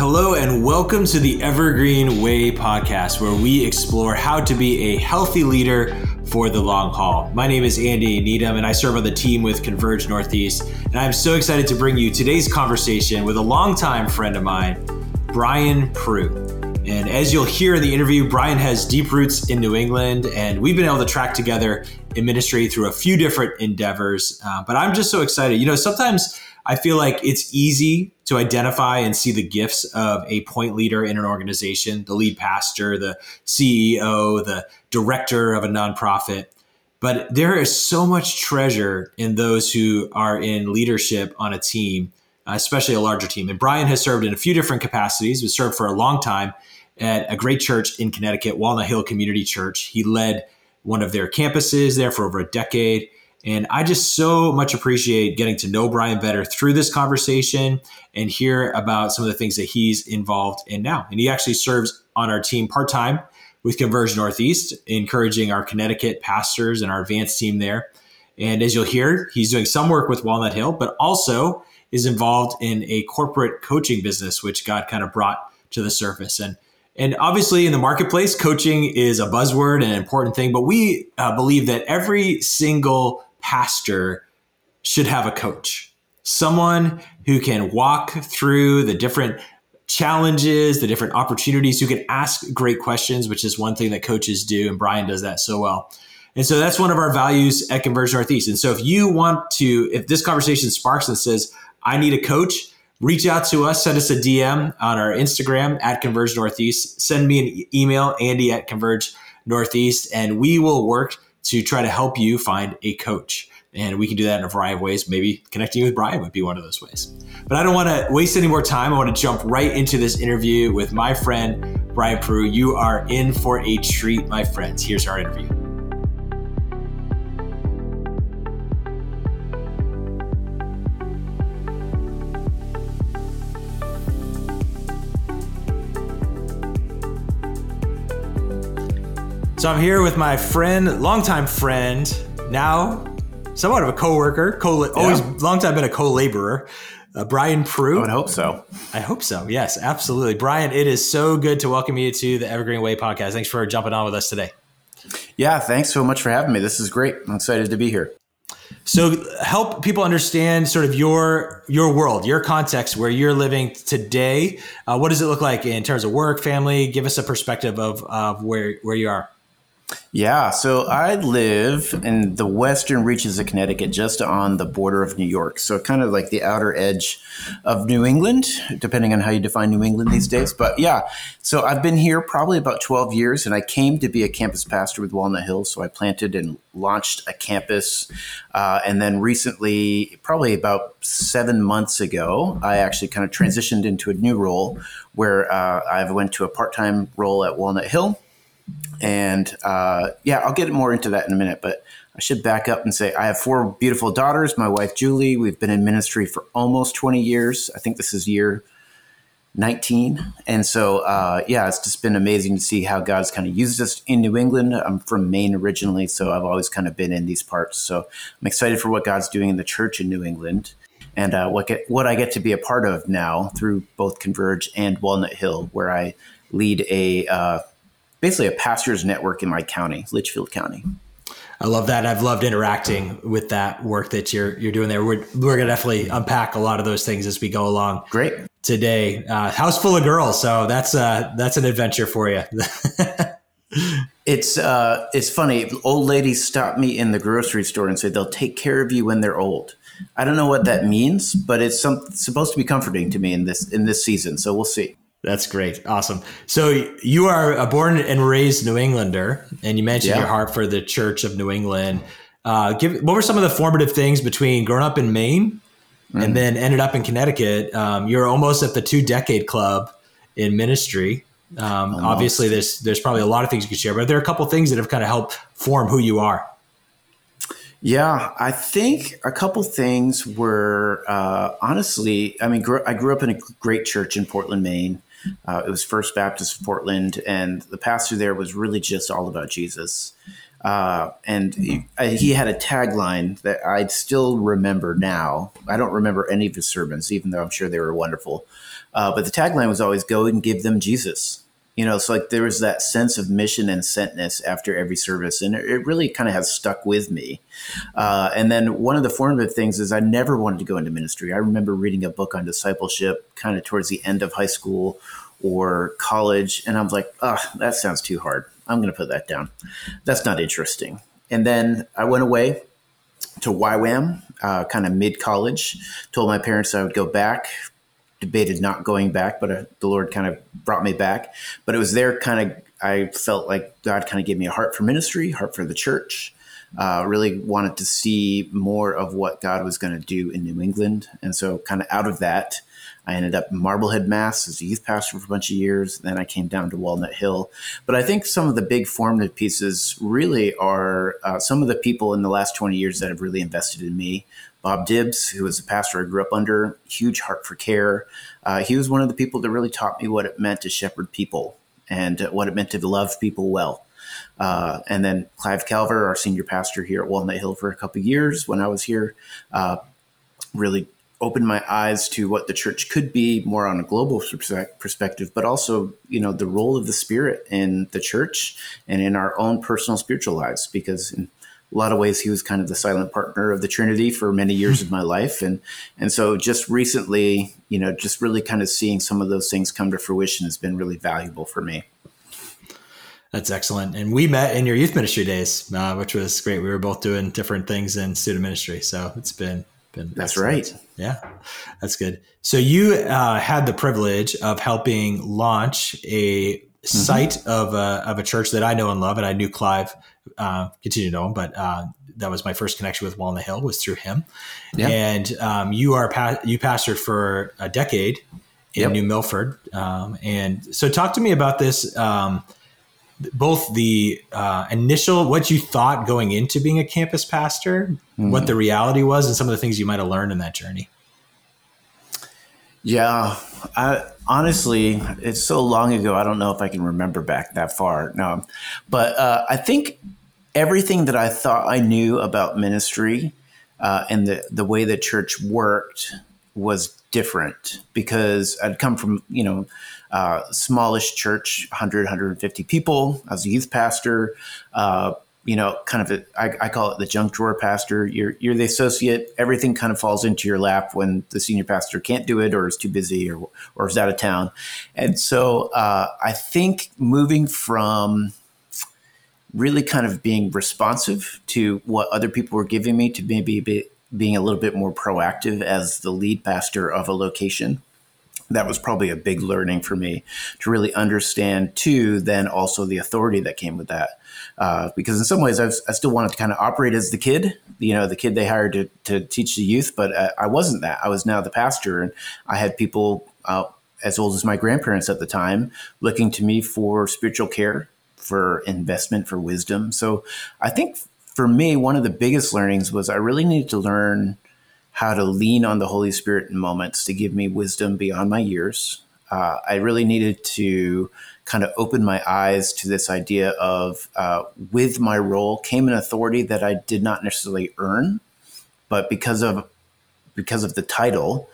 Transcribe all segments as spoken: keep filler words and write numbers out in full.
Hello and welcome to the Evergreen Way podcast, where we explore how to be a healthy leader for the long haul. My name is Andy Needham and I serve on the team with Converge Northeast. And I'm so excited to bring you today's conversation with a longtime friend of mine, Brian Prue. And as you'll hear in the interview, Brian has deep roots in New England and we've been able to track together in ministry through a few different endeavors. Uh, but I'm just so excited. You know, sometimes I feel like it's easy to identify and see the gifts of a point leader in an organization, the lead pastor, the C E O, the director of a nonprofit. But there is so much treasure in those who are in leadership on a team, especially a larger team. And Brian has served in a few different capacities. He served for a long time at a great church in Connecticut, Walnut Hill Community Church. He led one of their campuses there for over a decade. And I just so much appreciate getting to know Brian better through this conversation and hear about some of the things that he's involved in now. And he actually serves on our team part-time with Converge Northeast, encouraging our Connecticut pastors and our advanced team there. And as you'll hear, he's doing some work with Walnut Hill, but also is involved in a corporate coaching business, which God kind of brought to the surface. And And obviously in the marketplace, coaching is a buzzword and an important thing, but we uh, believe that every single pastor should have a coach, someone who can walk through the different challenges, the different opportunities, who can ask great questions, which is one thing that coaches do. And Brian does that so well. And so that's one of our values at Converge Northeast. And so if you want to, if this conversation sparks and says, I need a coach, reach out to us, send us a D M on our Instagram at Converge Northeast. Send me an email, Andy at Converge Northeast, and we will work to try to help you find a coach. And we can do that in a variety of ways. Maybe connecting you with Brian would be one of those ways. But I don't want to waste any more time. I want to jump right into this interview with my friend, Brian Prue. You are in for a treat, my friends. Here's our interview. So I'm here with my friend, longtime friend, now somewhat of a coworker, co- yeah. always long time been a co-laborer, uh, Brian Prue. I would hope so. I hope so. Yes, absolutely. Brian, it is so good to welcome you to the Evergreen Way podcast. Thanks for jumping on with us today. Yeah, thanks so much for having me. This is great. I'm excited to be here. So help people understand sort of your your world, your context, where you're living today. Uh, what does it look like in terms of work, family? Give us a perspective of, of where, where you are. Yeah, so I live in the western reaches of Connecticut, just on the border of New York. So kind of like the outer edge of New England, depending on how you define New England these days. But yeah, so I've been here probably about twelve years, and I came to be a campus pastor with Walnut Hill. So I planted and launched a campus. Uh, and then recently, probably about seven months ago, I actually kind of transitioned into a new role where uh, I went to a part-time role at Walnut Hill. And uh, yeah, I'll get more into that in a minute, but I should back up and say I have four beautiful daughters, my wife, Julie. We've been in ministry for almost twenty years. I think this is year nineteen. And so, uh, yeah, it's just been amazing to see how God's kind of used us in New England. I'm from Maine originally, so I've always kind of been in these parts. So I'm excited for what God's doing in the church in New England and uh, what, get, what I get to be a part of now through both Converge and Walnut Hill, where I lead a uh, basically a pastor's network in my county, Litchfield County. I love that. I've loved interacting with that work that you're you're doing there. We're we're going to definitely unpack a lot of those things as we go along. Great. Today, uh, house full of girls. So that's uh, that's an adventure for you. It's uh, it's funny. Old ladies stop me in the grocery store and say they'll take care of you when they're old. I don't know what that means, but it's some, supposed to be comforting to me in this in this season. So we'll see. That's great. Awesome. So you are a born and raised New Englander, and you mentioned yeah. your heart for the Church of New England. Uh, give, what were some of the formative things between growing up in Maine mm-hmm. and then ended up in Connecticut? Um, you're almost at the two-decade club in ministry. Um, obviously, there's there's probably a lot of things you could share, but there are a couple of things that have kind of helped form who you are. Yeah, I think a couple things were uh, honestly, I mean, gr- I grew up in a great church in Portland, Maine. Uh, it was First Baptist of Portland, and the pastor there was really just all about Jesus. Uh, and he, he had a tagline that I'd still remember now. I don't remember any of his sermons, even though I'm sure they were wonderful. Uh, but the tagline was always, go and give them Jesus. You know, it's like there was that sense of mission and sentness after every service. And it really kind of has stuck with me. Uh, and then one of the formative things is I never wanted to go into ministry. I remember reading a book on discipleship kind of towards the end of high school or college. And I was like, oh, that sounds too hard. I'm going to put that down. That's not interesting. And then I went away to Y WAM, uh, kind of mid-college, told my parents I would go back, debated not going back, but uh, the Lord kind of brought me back. But it was there kind of, I felt like God kind of gave me a heart for ministry, heart for the church. Uh, really wanted to see more of what God was going to do in New England. And so kind of out of that, I ended up in Marblehead, Mass as a youth pastor for a bunch of years. Then I came down to Walnut Hill. But I think some of the big formative pieces really are uh, some of the people in the last twenty years that have really invested in me. Bob Dibbs, who was a pastor I grew up under, huge heart for care. Uh, he was one of the people that really taught me what it meant to shepherd people and what it meant to love people well. Uh, and then Clive Calver, our senior pastor here at Walnut Hill for a couple of years when I was here, uh, really opened my eyes to what the church could be more on a global perspective, but also, you know, the role of the Spirit in the church and in our own personal spiritual lives, because in a lot of ways he was kind of the silent partner of the Trinity for many years of my life. And, and so just recently, you know, just really kind of seeing some of those things come to fruition has been really valuable for me. That's excellent. And we met in your youth ministry days, uh, which was great. We were both doing different things in student ministry. So it's been, been that's excellent. Right. Yeah, that's good. So you uh, had the privilege of helping launch a mm-hmm. site of a, of a church that I know and love. And I knew Clive, uh, continue to know him, but uh, that was my first connection with Walnut Hill was through him. Yeah. And um, you are pa- you pastored for a decade in yep. New Milford. Um, and so talk to me about this, um, both the uh, initial, what you thought going into being a campus pastor, mm-hmm. what the reality was, and some of the things you might have learned in that journey. Yeah, I, honestly, it's so long ago, I don't know if I can remember back that far. No, but uh, I think everything that I thought I knew about ministry uh, and the, the way that church worked was different because I'd come from, you know, Uh, smallish church, one hundred, one hundred fifty people. I was a youth pastor, uh, you know, kind of, a, I, I call it the junk drawer pastor. You're, you're the associate. Everything kind of falls into your lap when the senior pastor can't do it or is too busy or, or is out of town. And so uh, I think moving from really kind of being responsive to what other people were giving me to maybe a bit, being a little bit more proactive as the lead pastor of a location. That was probably a big learning for me to really understand, too, then also the authority that came with that. Uh, because in some ways, I've, I still wanted to kind of operate as the kid, you know, the kid they hired to, to teach the youth. But I, I wasn't that. I was now the pastor. And I had people uh, as old as my grandparents at the time looking to me for spiritual care, for investment, for wisdom. So I think for me, one of the biggest learnings was I really needed to learn how to lean on the Holy Spirit in moments to give me wisdom beyond my years. Uh, I really needed to kind of open my eyes to this idea of uh, with my role came an authority that I did not necessarily earn, but because of because of the title,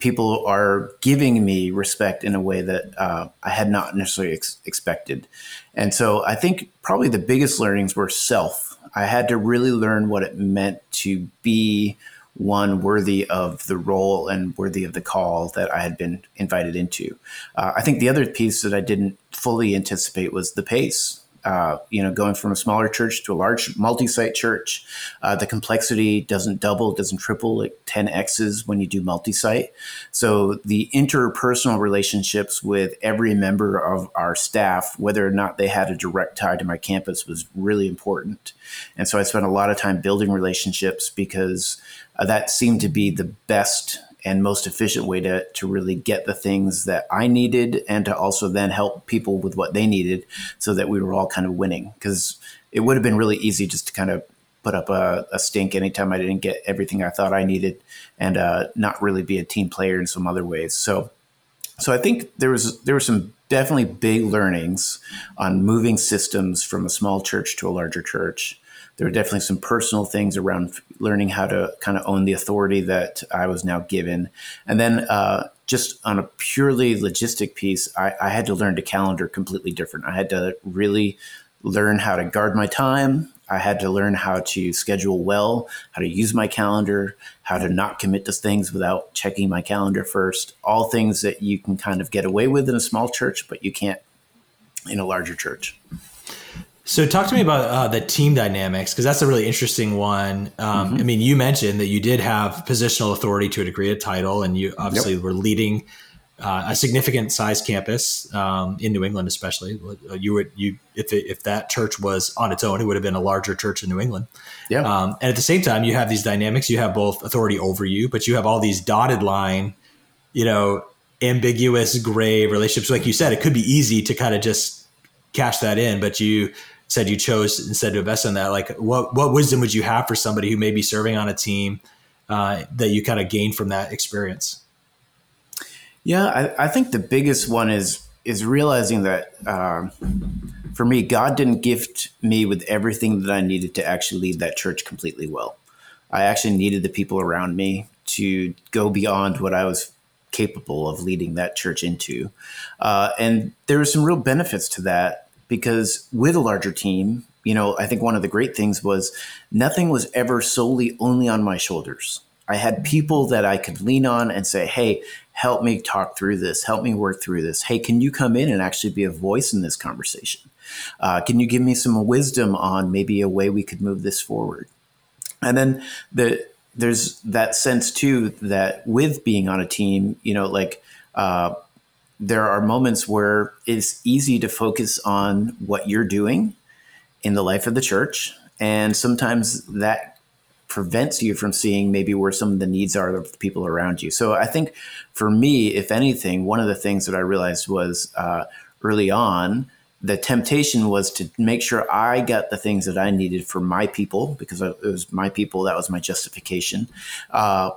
people are giving me respect in a way that uh, I had not necessarily ex- expected. And so I think probably the biggest learnings were self. I had to really learn what it meant to be one worthy of the role and worthy of the call that I had been invited into. Uh, I think the other piece that I didn't fully anticipate was the pace, uh, you know, going from a smaller church to a large multi-site church. Uh, the complexity doesn't double, doesn't triple, it ten X's when you do multi-site. So the interpersonal relationships with every member of our staff, whether or not they had a direct tie to my campus, was really important. And so I spent a lot of time building relationships because Uh, that seemed to be the best and most efficient way to, to really get the things that I needed and to also then help people with what they needed so that we were all kind of winning. Because it would have been really easy just to kind of put up a, a stink anytime I didn't get everything I thought I needed and uh, not really be a team player in some other ways. So So I think there was there were some definitely big learnings on moving systems from a small church to a larger church. There were definitely some personal things around learning how to kind of own the authority that I was now given. And then uh, just on a purely logistic piece, I, I had to learn to calendar completely different. I had to really learn how to guard my time. I had to learn how to schedule well, how to use my calendar, how to not commit to things without checking my calendar first. All things that you can kind of get away with in a small church, but you can't in a larger church. So talk to me about uh, the team dynamics, because that's a really interesting one. Um, mm-hmm. I mean, you mentioned that you did have positional authority to a degree, a title, and you obviously yep. were leading uh, a significant size campus um, in New England, especially. You would, you if it, if that church was on its own, it would have been a larger church in New England. Yeah. Um, and at the same time, you have these dynamics. You have both authority over you, but you have all these dotted line, you know, ambiguous gray relationships. Like you said, it could be easy to kind of just cash that in, but you said you chose instead to invest in that. Like what, what wisdom would you have for somebody who may be serving on a team uh, that you kind of gained from that experience? Yeah, I, I think the biggest one is, is realizing that um, for me, God didn't gift me with everything that I needed to actually lead that church completely well. I actually needed the people around me to go beyond what I was capable of leading that church into. Uh, and there were some real benefits to that. Because with a larger team, you know, I think one of the great things was nothing was ever solely only on my shoulders. I had people that I could lean on and say, hey, help me talk through this. Help me work through this. Hey, can you come in and actually be a voice in this conversation? Uh, can you give me some wisdom on maybe a way we could move this forward? And then the, there's that sense, too, that with being on a team, you know, like uh there are moments where it's easy to focus on what you're doing in the life of the church. And sometimes that prevents you from seeing maybe where some of the needs are of the people around you. So I think for me, if anything, one of the things that I realized was uh, early on, the temptation was to make sure I got the things that I needed for my people, because it was my people, that was my justification. Uh,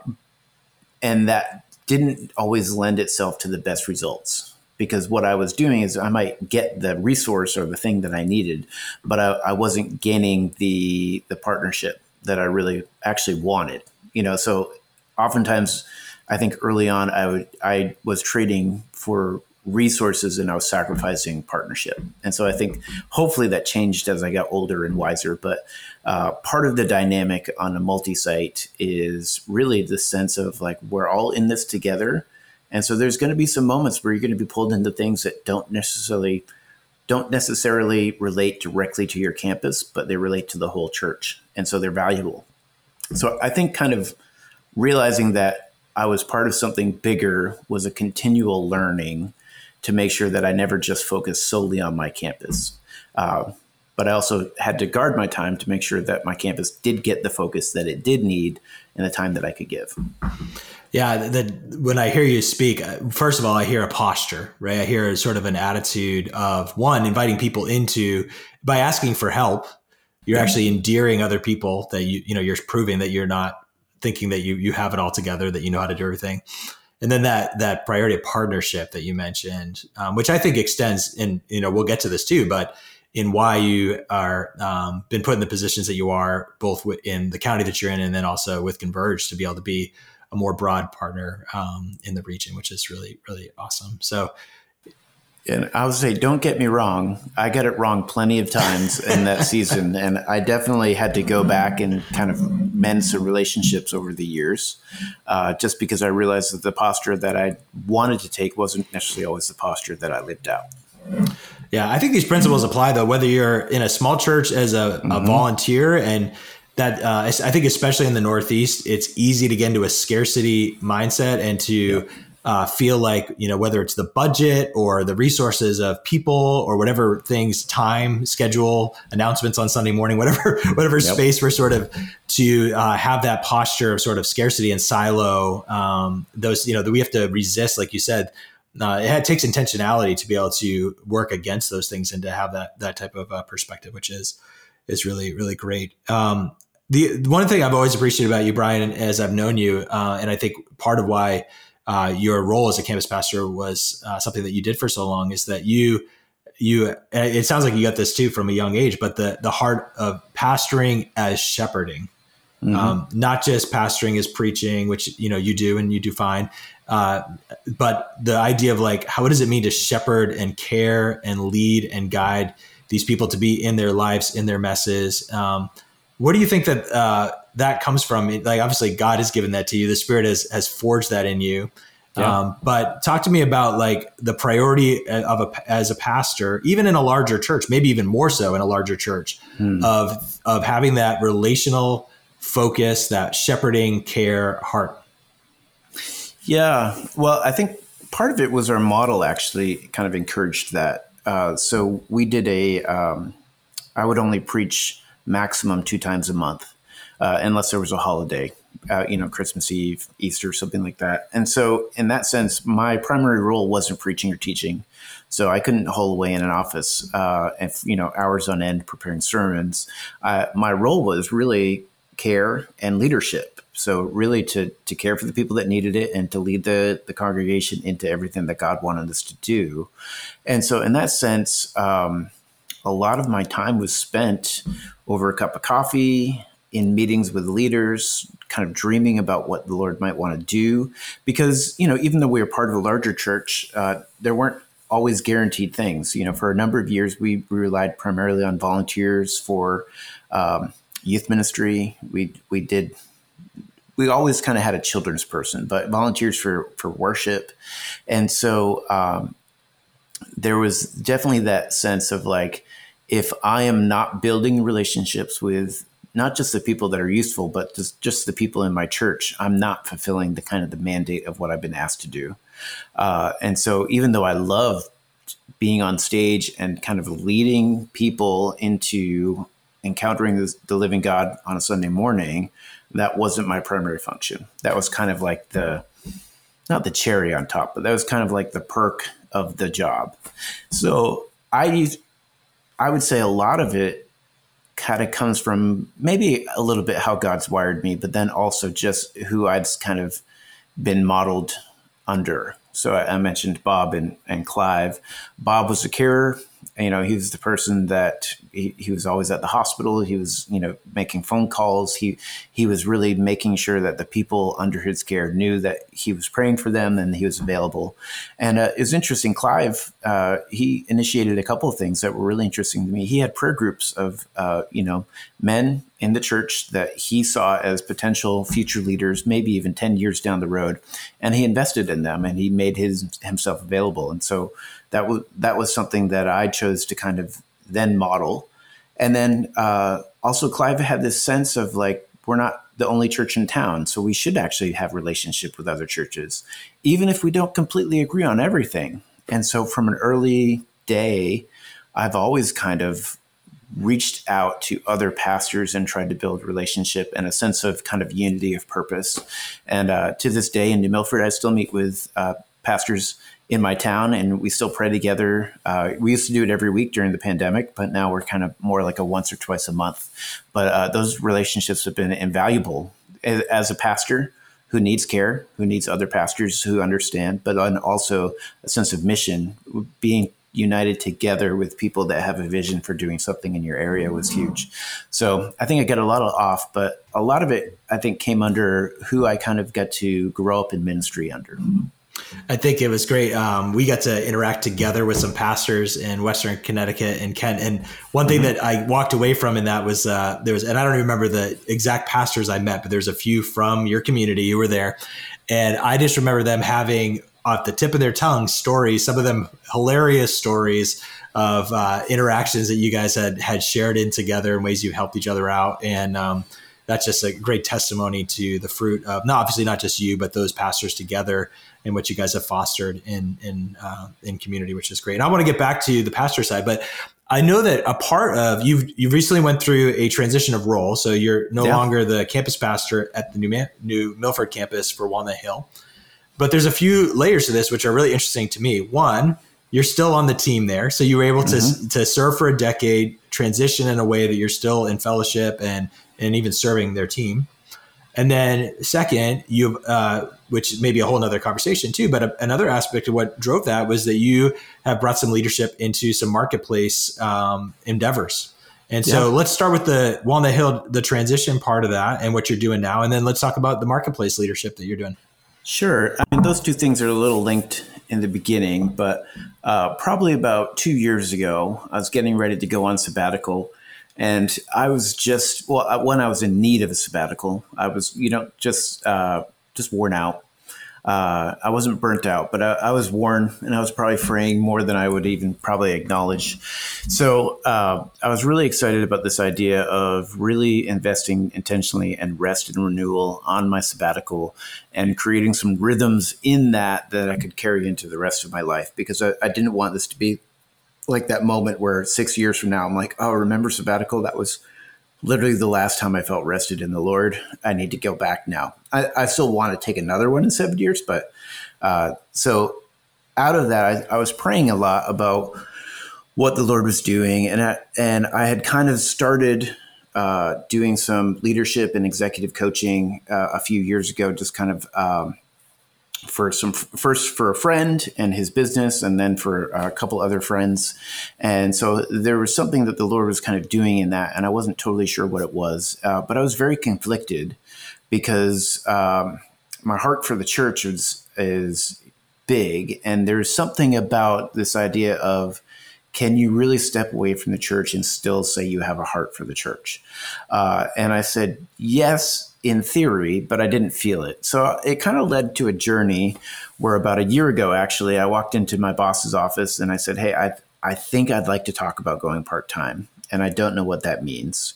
and that didn't always lend itself to the best results, because what I was doing is I might get the resource or the thing that I needed, but I, I wasn't gaining the the partnership that I really actually wanted. You know, so oftentimes I think early on I would I was trading for resources and I was sacrificing partnership. And so I think hopefully that changed as I got older and wiser. But uh, part of the dynamic on a multi-site is really the sense of like, we're all in this together. And so there's going to be some moments where you're going to be pulled into things that don't necessarily, don't necessarily relate directly to your campus, but they relate to the whole church. And so they're valuable. So I think kind of realizing that I was part of something bigger was a continual learning to make sure that I never just focused solely on my campus. Uh, but I also had to guard my time to make sure that my campus did get the focus that it did need in the time that I could give. Yeah, the, when I hear you speak, first of all, I hear a posture, right? I hear sort of an attitude of, one, inviting people into, by asking for help, you're yeah. actually endearing other people that you, you know, you're proving that you're not thinking that you you have it all together, that you know how to do everything. And then that that priority of partnership that you mentioned, um, which I think extends in, you know, we'll get to this too, but in why you are um, been put in the positions that you are, both in the county that you're in, and then also with Converge to be able to be a more broad partner um, in the region, which is really, really awesome. So, and I would say, don't get me wrong. I got it wrong plenty of times in that season. And I definitely had to go back and kind of mend some relationships over the years, uh, just because I realized that the posture that I wanted to take wasn't necessarily always the posture that I lived out. Yeah, I think these principles apply, though, whether you're in a small church as a, mm-hmm. a volunteer, and that uh, I think especially in the Northeast, it's easy to get into a scarcity mindset and to yeah. Uh, feel like, you know, whether it's the budget or the resources of people or whatever things, time, schedule, announcements on Sunday morning, whatever, whatever yep. space we're sort of to uh, have that posture of sort of scarcity and silo. Um, those, you know, that we have to resist, like you said, uh, it, it takes intentionality to be able to work against those things and to have that that type of uh, perspective, which is is really, really great. Um, the one thing I've always appreciated about you, Brian, as I've known you, uh, and I think part of why uh, your role as a campus pastor was uh, something that you did for so long, is that you, you, it sounds like you got this too from a young age, but the, the heart of pastoring as shepherding, mm-hmm. um, not just pastoring as preaching, which, you know, you do and you do fine. Uh, but the idea of like, how, what does it mean to shepherd and care and lead and guide these people to be in their lives, in their messes? Um, what do you think that, uh, that comes from? Like, obviously God has given that to you. The Spirit has, has forged that in you. Yeah. Um, but talk to me about like the priority of a, as a pastor, even in a larger church, maybe even more so in a larger church, mm. of, of having that relational focus, that shepherding care heart. Yeah. Well, I think part of it was our model actually kind of encouraged that. Uh, so we did a, um, I would only preach maximum two times a month, uh, unless there was a holiday, uh, you know, Christmas Eve, Easter, something like that. And so in that sense, my primary role wasn't preaching or teaching. So I couldn't hole away in an office, uh, and, you know, hours on end preparing sermons. Uh, my role was really care and leadership. So really to to care for the people that needed it and to lead the, the congregation into everything that God wanted us to do. And so in that sense, um, a lot of my time was spent over a cup of coffee, in meetings with leaders, kind of dreaming about what the Lord might want to do. Because, you know, even though we were part of a larger church, uh, there weren't always guaranteed things. You know, for a number of years, we relied primarily on volunteers for um, youth ministry. We we did... We always kind of had a children's person, but volunteers for, for worship. And so um, there was definitely that sense of like, if I am not building relationships with not just the people that are useful, but just, just the people in my church, I'm not fulfilling the kind of the mandate of what I've been asked to do. Uh, and so even though I love being on stage and kind of leading people into encountering the, the living God on a Sunday morning, that wasn't my primary function. That was kind of like the, not the cherry on top, but that was kind of like the perk of the job. So I, I would say a lot of it kind of comes from maybe a little bit how God's wired me, but then also just who I've kind of been modeled under. So I, I mentioned Bob and, and Clive. Bob was a carer. You know, he was the person that he, he was always at the hospital. He was, you know, making phone calls. He he was really making sure that the people under his care knew that he was praying for them and he was available. And uh, it was interesting. Clive, uh, he initiated a couple of things that were really interesting to me. He had prayer groups of, uh, you know, men in the church that he saw as potential future leaders, maybe even ten years down the road. And he invested in them and he made his himself available. And so That was that was something that I chose to kind of then model. And then uh, also Clive had this sense of like, we're not the only church in town, so we should actually have relationship with other churches, even if we don't completely agree on everything. And so from an early day, I've always kind of reached out to other pastors and tried to build relationship and a sense of kind of unity of purpose. And uh, to this day in New Milford, I still meet with uh, pastors in my town, and we still pray together. Uh, we used to do it every week during the pandemic, but now we're kind of more like a once or twice a month. But uh, those relationships have been invaluable as a pastor who needs care, who needs other pastors who understand, but also a sense of mission. Being united together with people that have a vision for doing something in your area was huge. So I think I got a lot of off, but a lot of it, I think, came under who I kind of got to grow up in ministry under. I think it was great. Um, we got to interact together with some pastors in Western Connecticut and Kent. And one thing that I walked away from in that was uh, there was, and I don't remember the exact pastors I met, but there's a few from your community who were there. And I just remember them having off the tip of their tongue stories, some of them hilarious stories of uh, interactions that you guys had, had shared in together and ways you helped each other out. And um, that's just a great testimony to the fruit of, no, obviously not just you, but those pastors together and what you guys have fostered in in uh, in community, which is great. And I want to get back to the pastor side, but I know that a part of you've you recently went through a transition of role, so you're no yeah. longer the campus pastor at the New Man, New Milford campus for Walnut Hill. But there's a few layers to this which are really interesting to me. One, you're still on the team there, so you were able mm-hmm. to to serve for a decade, transition in a way that you're still in fellowship and and even serving their team. And then second, you, uh, which may be a whole nother conversation too, but a, another aspect of what drove that was that you have brought some leadership into some marketplace um, endeavors. And so yeah. let's start with the Walnut Hill, the transition part of that and what you're doing now. And then let's talk about the marketplace leadership that you're doing. Sure. I mean, those two things are a little linked in the beginning, but uh, probably about two years ago, I was getting ready to go on sabbatical. And I was just, well, when I was in need of a sabbatical, I was, you know, just uh, just worn out. Uh, I wasn't burnt out, but I, I was worn, and I was probably fraying more than I would even probably acknowledge. So uh, I was really excited about this idea of really investing intentionally in rest and renewal on my sabbatical and creating some rhythms in that that I could carry into the rest of my life, because I, I didn't want this to be like that moment where six years from now, I'm like, oh, remember sabbatical? That was literally the last time I felt rested in the Lord. I need to go back now. I, I still want to take another one in seven years. But uh, so out of that, I, I was praying a lot about what the Lord was doing. And I, and I had kind of started uh, doing some leadership and executive coaching uh, a few years ago, just kind of um, for some first for a friend and his business, and then for a couple other friends. And so there was something that the Lord was kind of doing in that, and I wasn't totally sure what it was, uh, but I was very conflicted because um, my heart for the church is, is big. And there's something about this idea of, can you really step away from the church and still say you have a heart for the church? Uh, and I said, yes, in theory, but I didn't feel it. So it kind of led to a journey where about a year ago, actually, I walked into my boss's office and I said, hey, I I think I'd like to talk about going part-time. And I don't know what that means.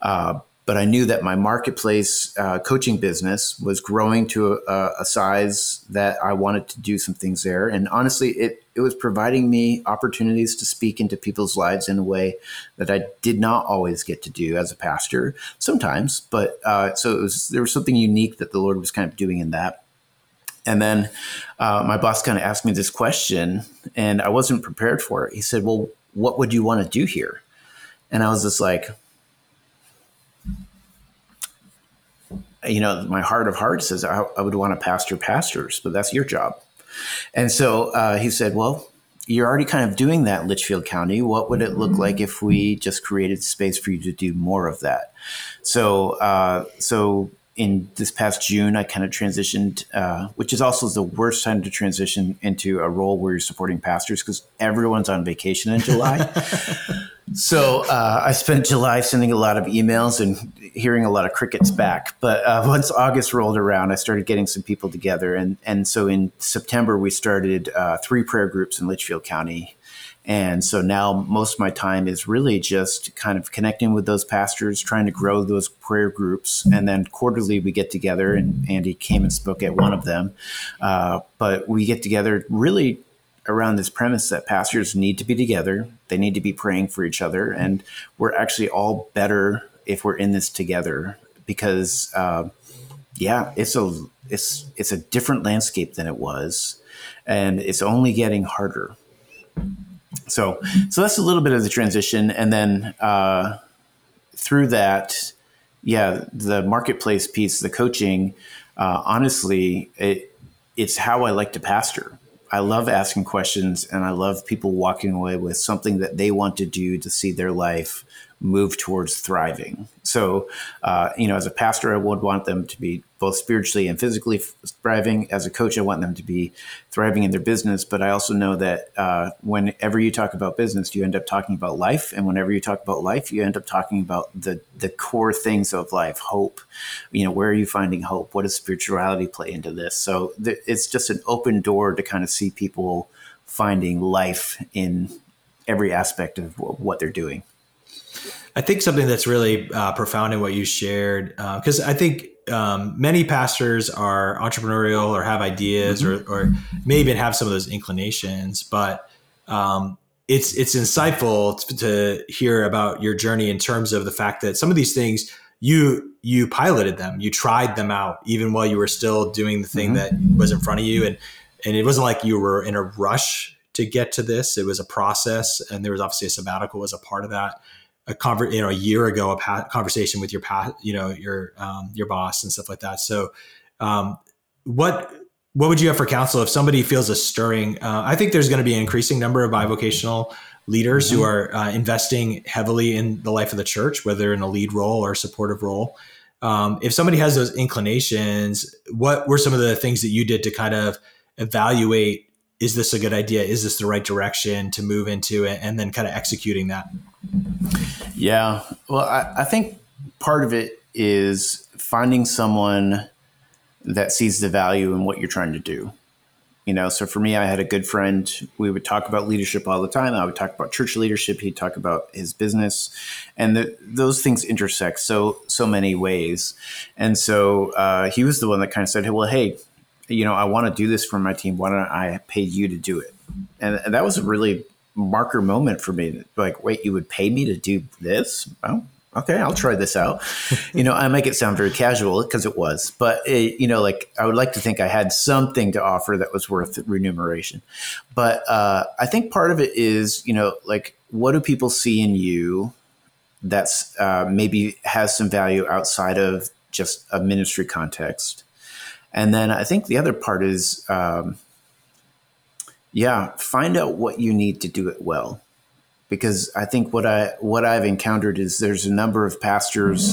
Uh, but I knew that my marketplace uh, coaching business was growing to a, a size that I wanted to do some things there. And honestly, it, it was providing me opportunities to speak into people's lives in a way that I did not always get to do as a pastor sometimes. But uh, so it was, there was something unique that the Lord was kind of doing in that. And then uh, my boss kind of asked me this question, and I wasn't prepared for it. He said, well, what would you want to do here? And I was just like, you know, my heart of hearts says I, I would want to pastor pastors, but that's your job. And so uh, he said, well, you're already kind of doing that in Litchfield County. What would it look like if we just created space for you to do more of that? So uh, so in this past June, I kind of transitioned, uh, which is also the worst time to transition into a role where you're supporting pastors because everyone's on vacation in July. So uh, I spent July sending a lot of emails and hearing a lot of crickets back. But uh, once August rolled around, I started getting some people together. And, and so in September, we started uh, three prayer groups in Litchfield County. And so now most of my time is really just kind of connecting with those pastors, trying to grow those prayer groups. And then quarterly we get together, and Andy came and spoke at one of them. Uh, but we get together really around this premise that pastors need to be together. They need to be praying for each other. And we're actually all better if we're in this together because, uh, yeah, it's a, it's, it's a different landscape than it was. And it's only getting harder. So, so that's a little bit of the transition. And then, uh, through that, yeah, the marketplace piece, the coaching, uh, honestly, it, it's how I like to pastor. I love asking questions, and I love people walking away with something that they want to do to see their life move towards thriving. So, uh, you know, as a pastor, I would want them to be both spiritually and physically thriving. As a coach, I want them to be thriving in their business. But I also know that uh, whenever you talk about business, you end up talking about life. And whenever you talk about life, you end up talking about the the core things of life, hope. You know, where are you finding hope? What does spirituality play into this? So th- it's just an open door to kind of see people finding life in every aspect of w- what they're doing. I think something that's really uh, profound in what you shared, because uh, I think um, many pastors are entrepreneurial or have ideas, mm-hmm. or, or may even have some of those inclinations, but um, it's it's insightful to, to hear about your journey in terms of the fact that some of these things you you piloted them, you tried them out even while you were still doing the thing mm-hmm. that was in front of you, and and it wasn't like you were in a rush to get to this. It was a process, and there was obviously a sabbatical as a part of that. a conver- you know, a year ago, a pa- conversation with your pa- you know, your, um, your boss and stuff like that. So, um, what, what would you have for counsel if somebody feels a stirring? Uh, I think there's going to be an increasing number of bivocational leaders mm-hmm. who are uh, investing heavily in the life of the church, whether in a lead role or a supportive role. Um, if somebody has those inclinations, what were some of the things that you did to kind of evaluate, is this a good idea? Is this the right direction to move into it? And then kind of executing that? Yeah. Well, I, I think part of it is finding someone that sees the value in what you're trying to do. You know, so for me, I had a good friend. We would talk about leadership all the time. I would talk about church leadership. He'd talk about his business, and the, those things intersect so so many ways. And so uh, he was the one that kind of said, "Hey, well, hey, you know, I want to do this for my team. Why don't I pay you to do it?" And, and that was a really marker moment for me. Like, wait, you would pay me to do this? Well, okay, I'll try this out. You know, I make it sound very casual because it was, but it, you know, like I would like to think I had something to offer that was worth remuneration. But uh, I think part of it is, you know, like what do people see in you that's uh, maybe has some value outside of just a ministry context? And then I think the other part is, um, yeah, find out what you need to do it well. Because I think what I what I've encountered is there's a number of pastors,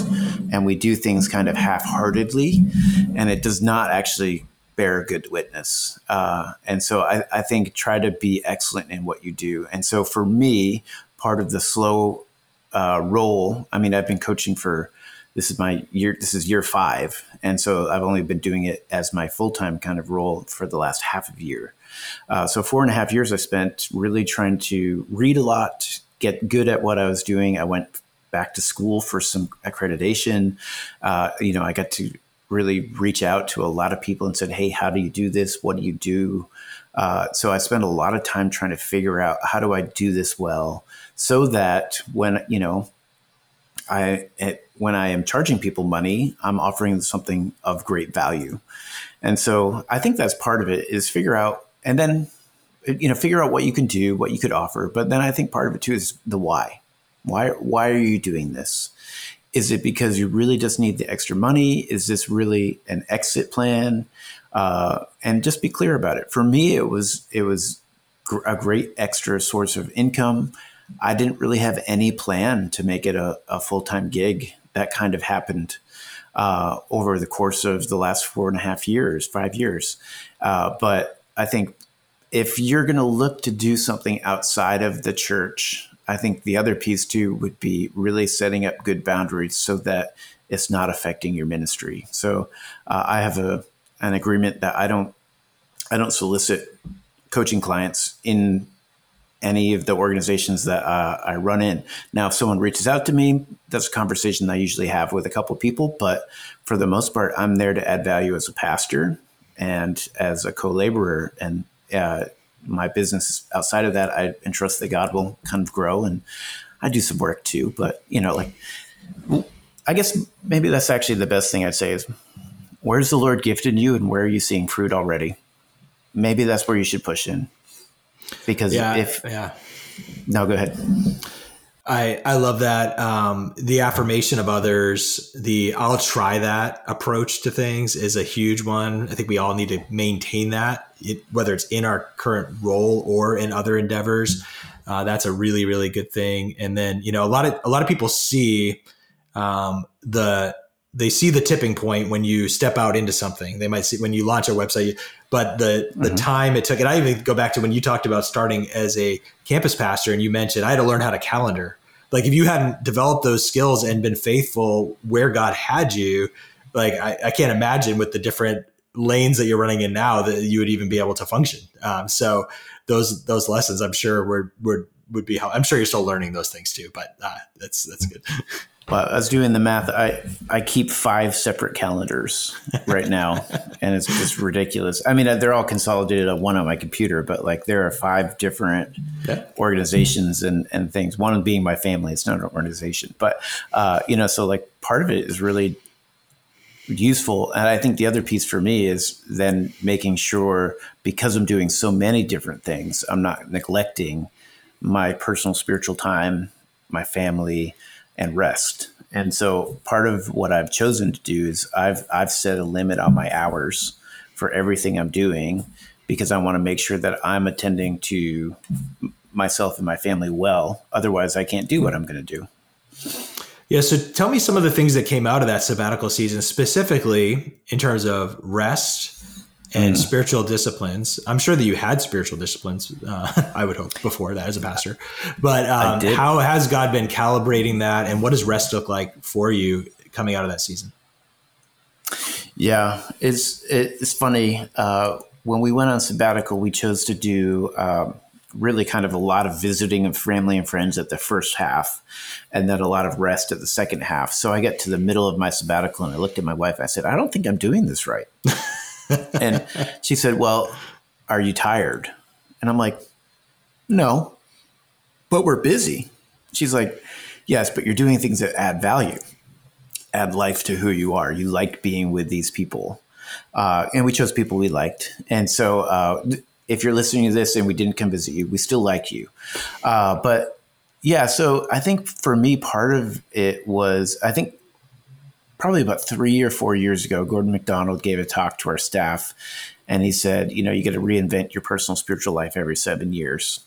and we do things kind of half-heartedly, and it does not actually bear good witness. Uh, and so I, I think try to be excellent in what you do. And so for me, part of the slow uh, role, I mean, I've been coaching for this is my year. This is year five, and so I've only been doing it as my full-time kind of role for the last half of year. Uh, so four and a half years I spent really trying to read a lot, get good at what I was doing. I went back to school for some accreditation. Uh, you know, I got to really reach out to a lot of people and said, hey, how do you do this? What do you do? Uh, so I spent a lot of time trying to figure out how do I do this well so that when, you know, I it, when I am charging people money, I'm offering something of great value. And so I think that's part of it is figure out and then, you know, figure out what you can do, what you could offer. But then I think part of it too is the why. Why, why are you doing this? Is it because you really just need the extra money? Is this really an exit plan? Uh, and just be clear about it. For me, it was, it was gr- a great extra source of income. I didn't really have any plan to make it a, a full-time gig. That kind of happened uh, over the course of the last four and a half years, five years. Uh, but I think if you're going to look to do something outside of the church, I think the other piece too would be really setting up good boundaries so that it's not affecting your ministry. So uh, I have a an agreement that I don't I don't solicit coaching clients in any of the organizations that uh, I run in. Now, if someone reaches out to me, that's a conversation I usually have with a couple people. But for the most part, I'm there to add value as a pastor and as a co-laborer. And uh, my business outside of that, I entrust that God will kind of grow. And I do some work too. But, you know, like, I guess maybe that's actually the best thing I'd say is, where's the Lord gifted you and where are you seeing fruit already? Maybe that's where you should push in. Because yeah, if yeah, no, go ahead. I I love that um, the affirmation of others. The I'll try that approach to things is a huge one. I think we all need to maintain that, it, whether it's in our current role or in other endeavors. Uh, that's a really really good thing. And then you know a lot of a lot of people see um, the. They see the tipping point when you step out into something. They might see when you launch a website, but the the mm-hmm. time it took, and I even go back to when you talked about starting as a campus pastor and you mentioned, I had to learn how to calendar. Like if you hadn't developed those skills and been faithful where God had you, like I, I can't imagine with the different lanes that you're running in now that you would even be able to function. Um, so those, those lessons I'm sure were, were, would be how I'm sure you're still learning those things too, but uh, that's, that's good. Well, I was doing the math. I, I keep five separate calendars right now, and it's just ridiculous. I mean, they're all consolidated on one on my computer, but like there are five different yeah. organizations and, and things, one being my family. It's not an organization. But, uh, you know, so like part of it is really useful. And I think the other piece for me is then making sure because I'm doing so many different things, I'm not neglecting my personal spiritual time my family, and rest. And so part of what I've chosen to do is I've I've set a limit on my hours for everything I'm doing, because I want to make sure that I'm attending to myself and my family well. Otherwise, I can't do what I'm going to do. Yeah. So tell me some of the things that came out of that sabbatical season, specifically in terms of rest and mm. spiritual disciplines. I'm sure that you had spiritual disciplines, uh, I would hope, before that as a pastor. But um, how has God been calibrating that? And what does rest look like for you coming out of that season? Yeah, it's it's funny. Uh, when we went on sabbatical, we chose to do um, really kind of a lot of visiting of family and friends at the first half, and then a lot of rest at the second half. So I got to the middle of my sabbatical and I looked at my wife. I said, I don't think I'm doing this right. And she said, well, are you tired? And I'm like, no, but we're busy. She's like, yes, but you're doing things that add value, add life to who you are. You like being with these people. Uh, and we chose people we liked. And so, uh, if you're listening to this and we didn't come visit you, we still like you. Uh, but yeah, so I think for me, part of it was, I think probably about three or four years ago, Gordon McDonald gave a talk to our staff and he said, you know, you got to reinvent your personal spiritual life every seven years.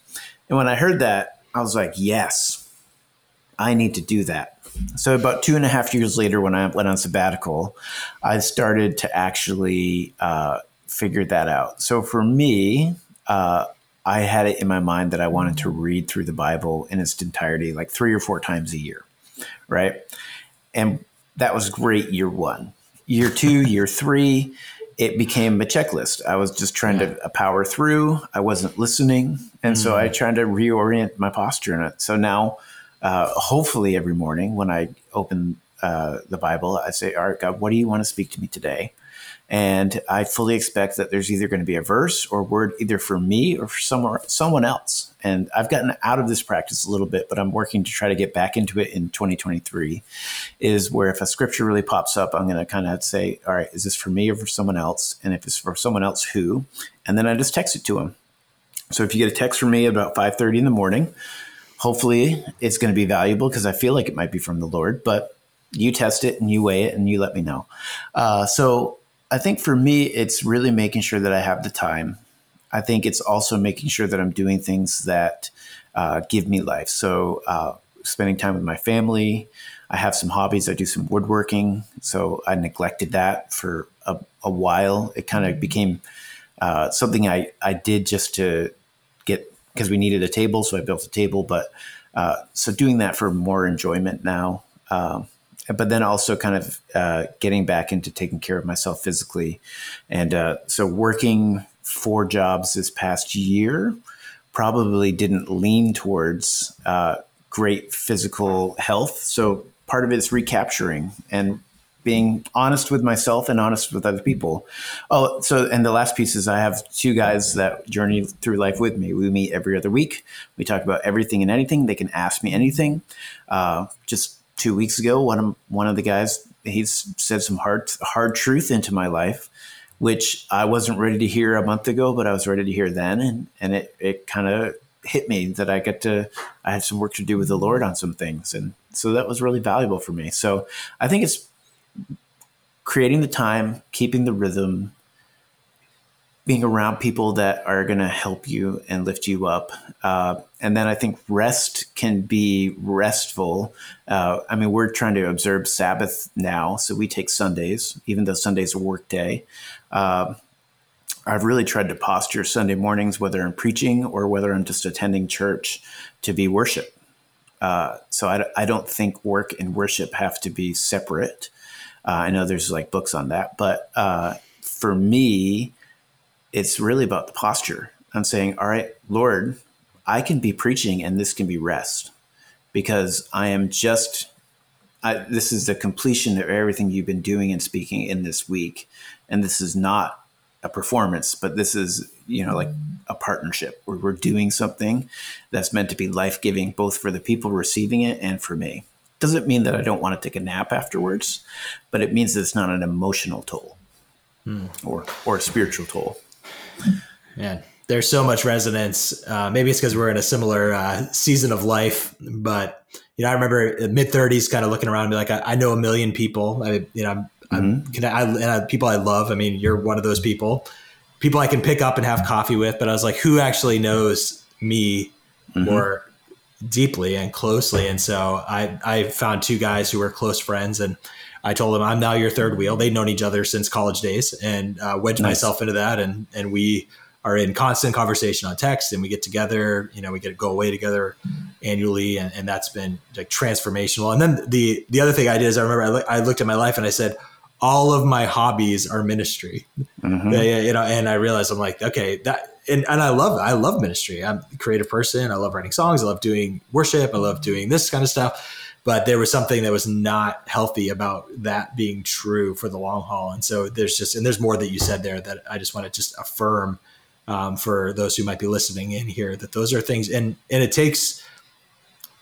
And when I heard that, I was like, yes, I need to do that. So about two and a half years later, when I went on sabbatical, I started to actually, uh, figured that out. So for me, uh, I had it in my mind that I wanted to read through the Bible in its entirety, like three or four times a year, right? And that was great year one. Year two, year three, it became a checklist. I was just trying yeah. to power through. I wasn't listening. And mm-hmm. so I tried to reorient my posture in it. So now, uh, hopefully every morning when I open uh, the Bible, I say, all right, God, what do you want to speak to me today? And I fully expect that there's either going to be a verse or word either for me or for someone, someone else. And I've gotten out of this practice a little bit, but I'm working to try to get back into it in twenty twenty-three, is where if a scripture really pops up, I'm going to kind of say, all right, is this for me or for someone else? And if it's for someone else, who? And then I just text it to them. So if you get a text from me about five thirty in the morning, hopefully it's going to be valuable because I feel like it might be from the Lord, but you test it and you weigh it and you let me know. Uh, so I think for me, it's really making sure that I have the time. I think it's also making sure that I'm doing things that uh, give me life. So uh, spending time with my family. I have some hobbies. I do some woodworking. So I neglected that for a, a while. It kind of became uh, something I, I did just to get, because we needed a table. So I built a table. But uh, so doing that for more enjoyment now. Um, But then also kind of uh, getting back into taking care of myself physically. And uh, so working four jobs this past year probably didn't lean towards uh, great physical health. So part of it is recapturing and being honest with myself and honest with other people. Oh, so, and the last piece is I have two guys that journey through life with me. We meet every other week. We talk about everything and anything. They can ask me anything. Uh, just Two weeks ago, one of one of the guys, he's said some hard hard truth into my life, which I wasn't ready to hear a month ago, but I was ready to hear then, and and it it kind of hit me that I get to I had some work to do with the Lord on some things, and so that was really valuable for me. So I think it's creating the time, keeping the rhythm, being around people that are going to help you and lift you up. Uh, and then I think rest can be restful. Uh, I mean, we're trying to observe Sabbath now. So we take Sundays, even though Sunday's a work day. Uh, I've really tried to posture Sunday mornings, whether I'm preaching or whether I'm just attending church, to be worship. Uh, so I, I don't think work and worship have to be separate. Uh, I know there's like books on that, but uh, for me, it's really about the posture. I'm saying, all right, Lord, I can be preaching and this can be rest because I am just, I, this is the completion of everything you've been doing and speaking in this week. And this is not a performance, but this is, you know, like a partnership where we're doing something that's meant to be life-giving, both for the people receiving it and for me. Doesn't mean that I don't want to take a nap afterwards, but it means that it's not an emotional toll hmm. or, or a spiritual toll. Man, there's so much resonance. Uh, maybe it's because we're in a similar uh, season of life, but you know, I remember mid thirties kind of looking around and be like, I, I know a million people, I, you know, I'm, mm-hmm. I'm can I, and I, people I love. I mean, you're one of those people, people I can pick up and have coffee with, but I was like, who actually knows me mm-hmm. more deeply and closely? And so I, I found two guys who were close friends, and I told them, I'm now your third wheel. They'd known each other since college days, and uh, wedged nice. myself into that. And, and we are in constant conversation on text, and we get together, you know, we get to go away together annually. And, and that's been like transformational. And then the, the other thing I did is I remember I, lo- I looked at my life and I said, all of my hobbies are ministry. Mm-hmm. They, you know, and I realized I'm like, okay, that, and, and I love, I love ministry. I'm a creative person. I love writing songs. I love doing worship. I love doing this kind of stuff. But there was something that was not healthy about that being true for the long haul. And so there's just, and there's more that you said there that I just want to just affirm um, for those who might be listening in here, that those are things. And, and it takes,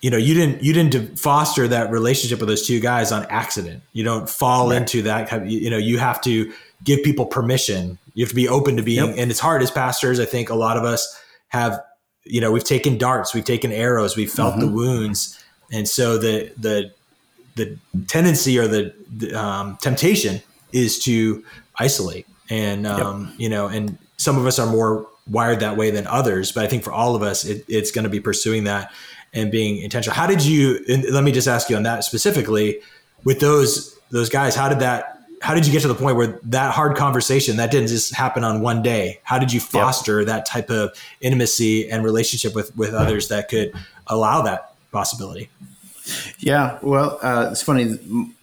you know, you didn't, you didn't foster that relationship with those two guys on accident. You don't fall right. into that kind of, you know, you have to give people permission. You have to be open to being, yep. and it's hard as pastors. I think a lot of us have, you know, we've taken darts, we've taken arrows, we've felt mm-hmm. the wounds. And so the the the tendency or the, the um, temptation is to isolate, and um, yep. you know, and some of us are more wired that way than others. But I think for all of us, it, it's going to be pursuing that and being intentional. How did you? And let me just ask you on that specifically with those those guys. How did that? How did you get to the point where that hard conversation that didn't just happen on one day? How did you foster yep. that type of intimacy and relationship with with others that could allow that possibility? Yeah, well, uh, it's funny.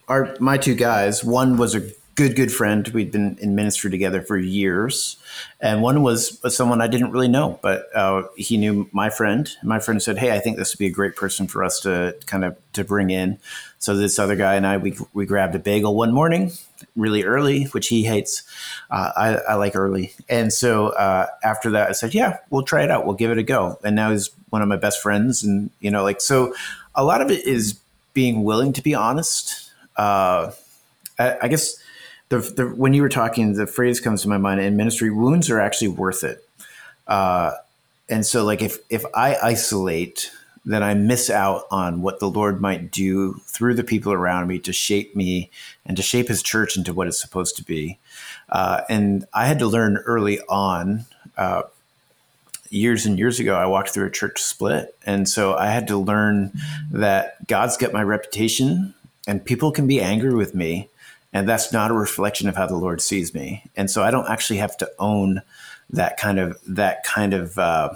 Our my two guys, one was a good, good friend. We'd been in ministry together for years. And one was someone I didn't really know, but uh, he knew my friend. My friend said, hey, I think this would be a great person for us to kind of to bring in. So this other guy and I, we we grabbed a bagel one morning, really early, which he hates. Uh, I, I like early. And so uh, after that, I said, yeah, we'll try it out. We'll give it a go. And now he's one of my best friends. And, you know, like, so a lot of it is being willing to be honest. Uh, I, I guess the, the, when you were talking, the phrase comes to my mind in ministry, wounds are actually worth it. Uh, and so like, if, if I isolate, then I miss out on what the Lord might do through the people around me to shape me and to shape his church into what it's supposed to be. Uh, and I had to learn early on, uh, years and years ago, I walked through a church split. And so I had to learn that God's got my reputation and people can be angry with me. And that's not a reflection of how the Lord sees me. And so I don't actually have to own that kind of, that kind of, uh,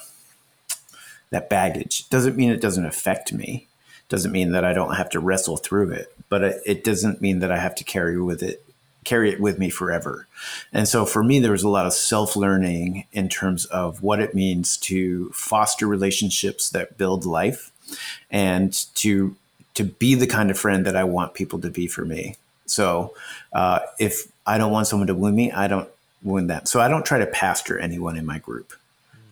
that baggage. Doesn't mean it doesn't affect me. Doesn't mean that I don't have to wrestle through it, but it, it doesn't mean that I have to carry with it, carry it with me forever. And so for me, there was a lot of self-learning in terms of what it means to foster relationships that build life and to, to be the kind of friend that I want people to be for me. So uh, if I don't want someone to wound me, I don't wound them. So I don't try to pastor anyone in my group.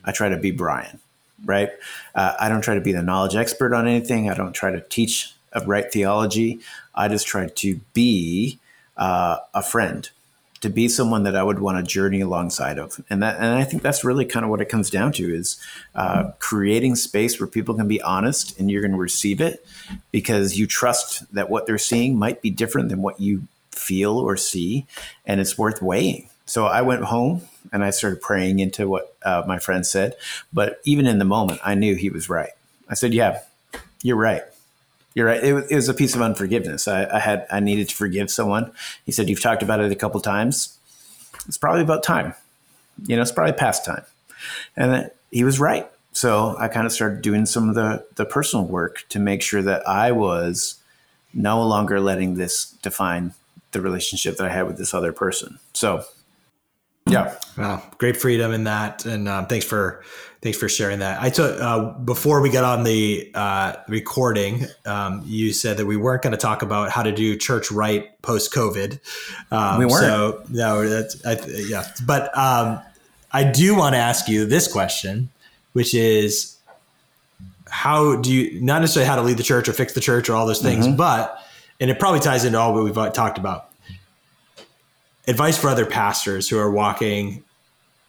I try to be Brian, right? Uh, I don't try to be the knowledge expert on anything. I don't try to teach a right theology. I just try to be Uh, a friend, to be someone that I would want to journey alongside of. And that, and I think that's really kind of what it comes down to is uh, mm-hmm. creating space where people can be honest and you're going to receive it because you trust that what they're seeing might be different than what you feel or see. And it's worth weighing. So I went home and I started praying into what uh, my friend said, but even in the moment I knew he was right. I said, yeah, you're right. You're right. It, it was a piece of unforgiveness. I, I had, I needed to forgive someone. He said, you've talked about it a couple of times. It's probably about time, you know, it's probably past time. And then he was right. So I kind of started doing some of the, the personal work to make sure that I was no longer letting this define the relationship that I had with this other person. So yeah. Wow. Great freedom in that. And um, thanks for, thanks for sharing that. I took, uh, before we got on the uh, recording, um, you said that we weren't going to talk about how to do church right post-COVID. Um, we weren't. So no, that's, I, yeah. But um, I do want to ask you this question, which is how do you, not necessarily how to lead the church or fix the church or all those things, mm-hmm. but, and it probably ties into all what we've talked about, advice for other pastors who are walking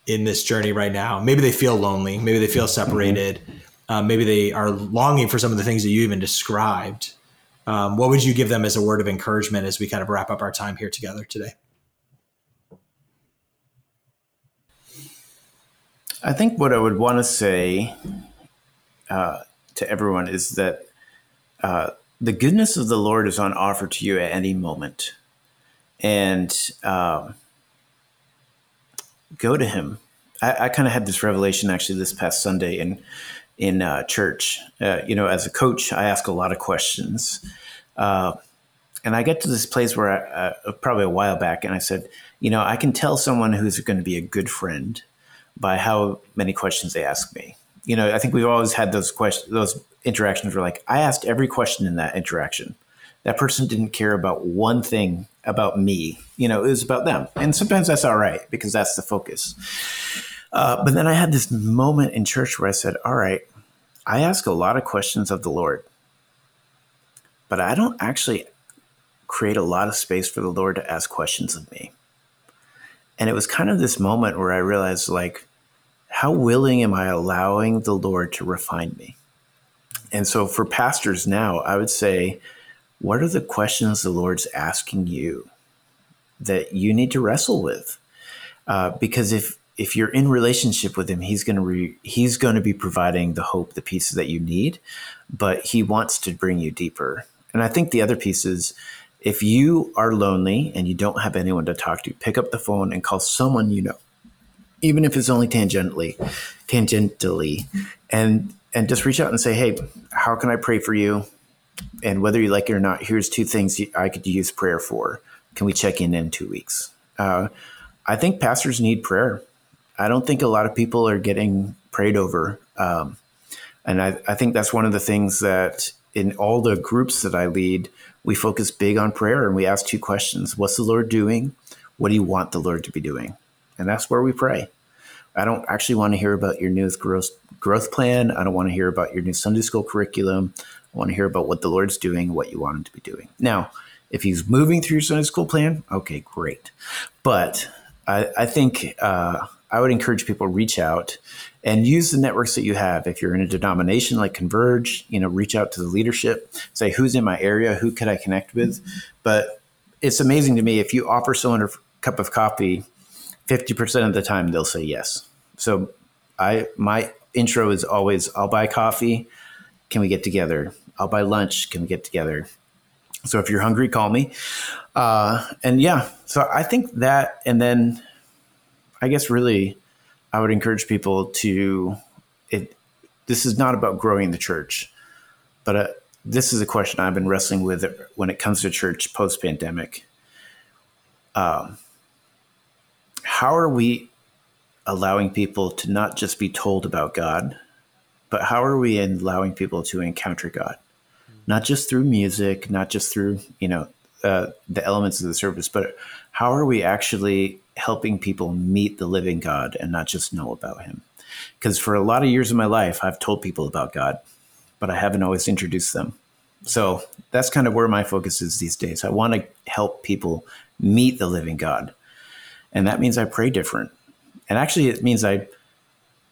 in this journey right now. Maybe they feel lonely. Maybe they feel separated. Mm-hmm. Uh, maybe they are longing for some of the things that you even described. Um, what would you give them as a word of encouragement as we kind of wrap up our time here together today? I think what I would want to say uh, to everyone is that uh, the goodness of the Lord is on offer to you at any moment. And um, go to him. I, I kind of had this revelation actually this past Sunday in in uh, church. Uh, you know, as a coach, I ask a lot of questions. Uh, and I get to this place where I, uh, probably a while back, and I said, you know, I can tell someone who's going to be a good friend by how many questions they ask me. You know, I think we've always had those questions, those interactions were like, I asked every question in that interaction. That person didn't care about one thing about me. You know, it was about them. And sometimes that's all right because that's the focus. Uh, but then I had this moment in church where I said, all right, I ask a lot of questions of the Lord, but I don't actually create a lot of space for the Lord to ask questions of me. And it was kind of this moment where I realized, like, how willing am I allowing the Lord to refine me? And so for pastors now, I would say, what are the questions the Lord's asking you that you need to wrestle with? Uh, because if if you're in relationship with him, he's going to re- he's going to be providing the hope, the peace that you need, but he wants to bring you deeper. And I think the other piece is, if you are lonely and you don't have anyone to talk to, pick up the phone and call someone you know, even if it's only tangentially, tangentially, and and just reach out and say, hey, how can I pray for you? And whether you like it or not, here's two things I could use prayer for. Can we check in in two weeks? Uh, I think pastors need prayer. I don't think a lot of people are getting prayed over. Um, and I, I think that's one of the things that in all the groups that I lead, we focus big on prayer and we ask two questions. What's the Lord doing? What do you want the Lord to be doing? And that's where we pray. I don't actually want to hear about your newest growth, growth plan. I don't want to hear about your new Sunday school curriculum. I want to hear about what the Lord's doing, what you want him to be doing. Now, if he's moving through your Sunday school plan, okay, great. But I, I think uh, I would encourage people to reach out and use the networks that you have. If you're in a denomination like Converge, you know, reach out to the leadership, say, who's in my area? Who could I connect with? But it's amazing to me, if you offer someone a cup of coffee, fifty percent of the time they'll say yes. So I my intro is always, I'll buy coffee. Can we get together? I'll buy lunch. Can we get together? So if you're hungry, call me. Uh, and yeah, so I think that, and then I guess really I would encourage people to, it, this is not about growing the church, but uh, this is a question I've been wrestling with when it comes to church post-pandemic. Um, how are we allowing people to not just be told about God, but how are we allowing people to encounter God? Not just through music, not just through, you know, uh, the elements of the service, but how are we actually helping people meet the living God and not just know about him? Because for a lot of years of my life, I've told people about God, but I haven't always introduced them. So that's kind of where my focus is these days. I want to help people meet the living God. And that means I pray different. And actually it means I,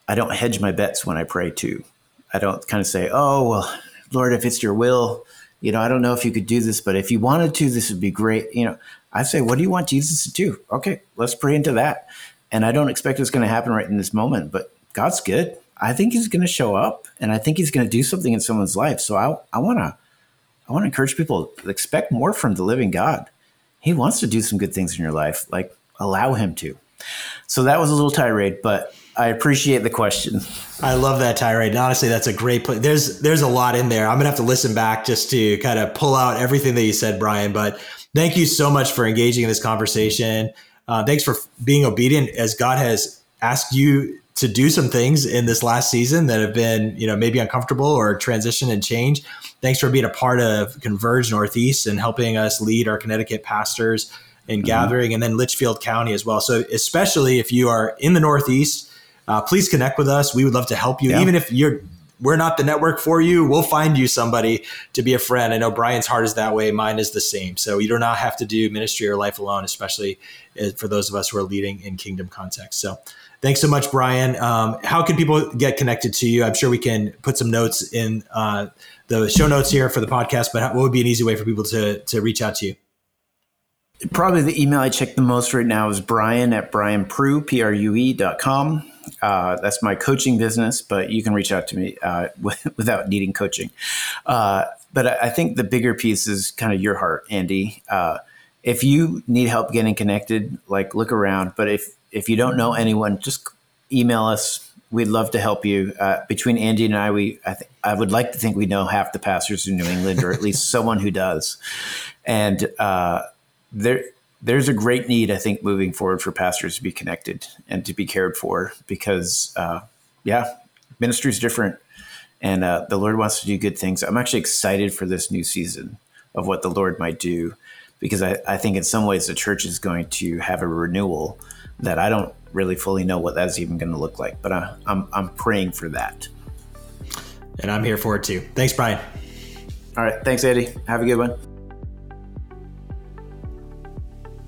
I don't hedge my bets when I pray too. I don't kind of say, oh, well, Lord, if it's your will, you know, I don't know if you could do this, but if you wanted to, this would be great. You know, I say, what do you want Jesus to do? Okay, let's pray into that. And I don't expect it's going to happen right in this moment, but God's good. I think he's going to show up and I think he's going to do something in someone's life. So I I want to I want to encourage people to expect more from the living God. He wants to do some good things in your life, like allow him to. So that was a little tirade, but I appreciate the question. I love that tirade. Honestly, that's a great place. There's there's a lot in there. I'm going to have to listen back just to kind of pull out everything that you said, Brian. But thank you so much for engaging in this conversation. Uh, thanks for being obedient as God has asked you to do some things in this last season that have been, you know, maybe uncomfortable or transition and change. Thanks for being a part of Converge Northeast and helping us lead our Connecticut pastors in mm-hmm. gathering, and then Litchfield County as well. So especially if you are in the Northeast, Uh, please connect with us. We would love to help you. Yeah. Even if you're we're not the network for you. We'll find you somebody to be a friend. I know Brian's heart is that way. Mine is the same. So you do not have to do ministry or life alone, especially for those of us who are leading in kingdom context. So thanks so much, Brian. Um, how can people get connected to you? I'm sure we can put some notes in uh, the show notes here for the podcast, but how, what would be an easy way for people to to reach out to you? Probably the email I check the most right now is Brian at brianprue, P R U E dot com. Uh, that's my coaching business, but you can reach out to me uh, without needing coaching. Uh, but I think the bigger piece is kind of your heart, Andy. Uh, if you need help getting connected, like look around. But if if you don't know anyone, just email us. We'd love to help you. Uh, between Andy and I, we I, th- I would like to think we know half the pastors in New England, or at least someone who does. And uh, there. There's a great need, I think, moving forward for pastors to be connected and to be cared for because, uh, yeah, ministry is different and uh, the Lord wants to do good things. I'm actually excited for this new season of what the Lord might do because I, I think in some ways the church is going to have a renewal that I don't really fully know what that's even going to look like, but I, I'm I'm praying for that. And I'm here for it too. Thanks, Brian. All right. Thanks, Eddie. Have a good one.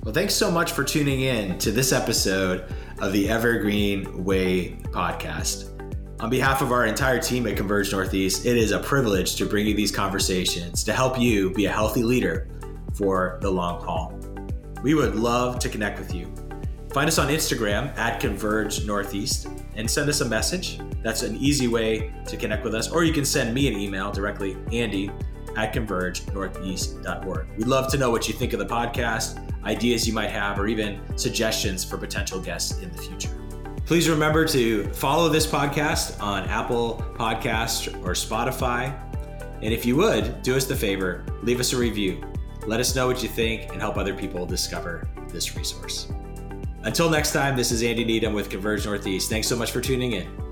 Well, thanks so much for tuning in to this episode of the Evergreen Way podcast. On behalf of our entire team at Converge Northeast, it is a privilege to bring you these conversations to help you be a healthy leader for the long haul. We would love to connect with you. Find us on Instagram at Converge Northeast and send us a message. That's an easy way to connect with us. Or you can send me an email directly, Andy at converge northeast dot org. We'd love to know what you think of the podcast, ideas you might have, or even suggestions for potential guests in the future. Please remember to follow this podcast on Apple Podcasts or Spotify. And if you would, do us the favor, leave us a review. Let us know what you think and help other people discover this resource. Until next time, this is Andy Needham with Converge Northeast. Thanks so much for tuning in.